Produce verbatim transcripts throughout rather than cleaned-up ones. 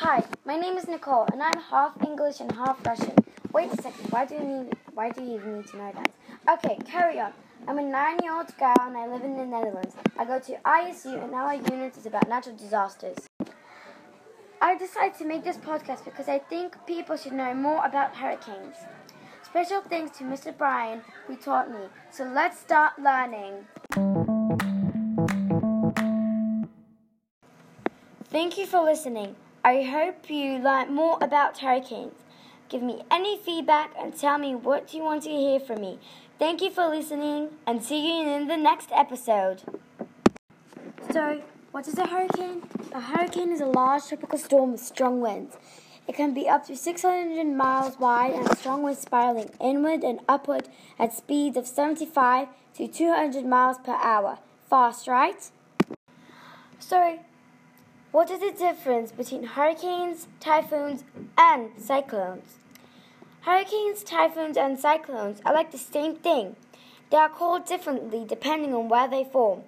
Hi, my name is Nicole, and I'm half English and half Russian. Wait a second, why do you need, why do you even need to know that? Okay, carry on. I'm a nine-year-old girl, and I live in the Netherlands. I go to I S U, and our unit is about natural disasters. I decided to make this podcast because I think people should know more about hurricanes. Special thanks to Mister Brian, who taught me. So let's start learning. Thank you for listening. I hope you learned more about hurricanes. Give me any feedback and tell me what you want to hear from me. Thank you for listening and see you in the next episode. So, what is a hurricane? A hurricane is a large tropical storm with strong winds. It can be up to six hundred miles wide and strong winds spiraling inward and upward at speeds of seventy-five to two hundred miles per hour. Fast, right? So, what is the difference between hurricanes, typhoons, and cyclones? Hurricanes, typhoons, and cyclones are like the same thing. They are called differently depending on where they form.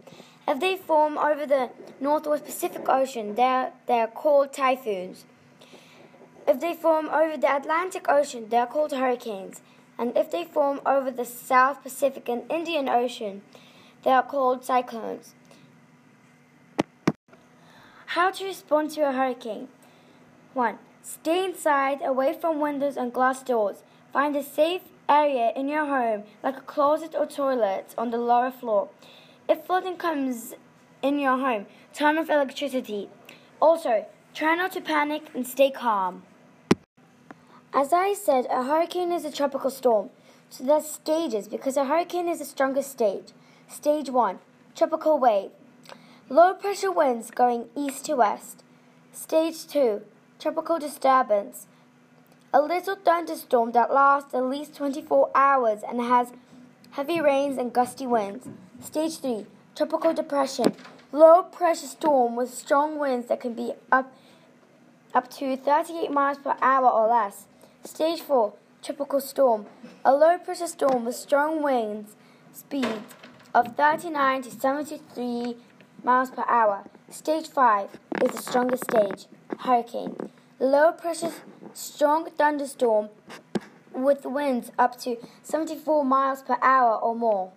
If they form over the Northwest Pacific Ocean, they are, they are called typhoons. If they form over the Atlantic Ocean, they are called hurricanes. And if they form over the South Pacific and Indian Ocean, they are called cyclones. How to respond to a hurricane. one. Stay inside, away from windows and glass doors. Find a safe area in your home, like a closet or toilet on the lower floor. If flooding comes in your home, turn off electricity. Also, try not to panic and stay calm. As I said, a hurricane is a tropical storm. So there's stages because a hurricane is the strongest stage. Stage one, tropical wave. Low pressure winds going east to west. Stage two, tropical disturbance. A little thunderstorm that lasts at least twenty-four hours and has heavy rains and gusty winds. Stage three, tropical depression. Low pressure storm with strong winds that can be up, up to thirty-eight miles per hour or less. Stage four, tropical storm. A low pressure storm with strong winds speeds of thirty-nine to seventy-three miles per hour. Stage five is the strongest stage, hurricane. Low pressure, strong thunderstorm with winds up to seventy-four miles per hour or more.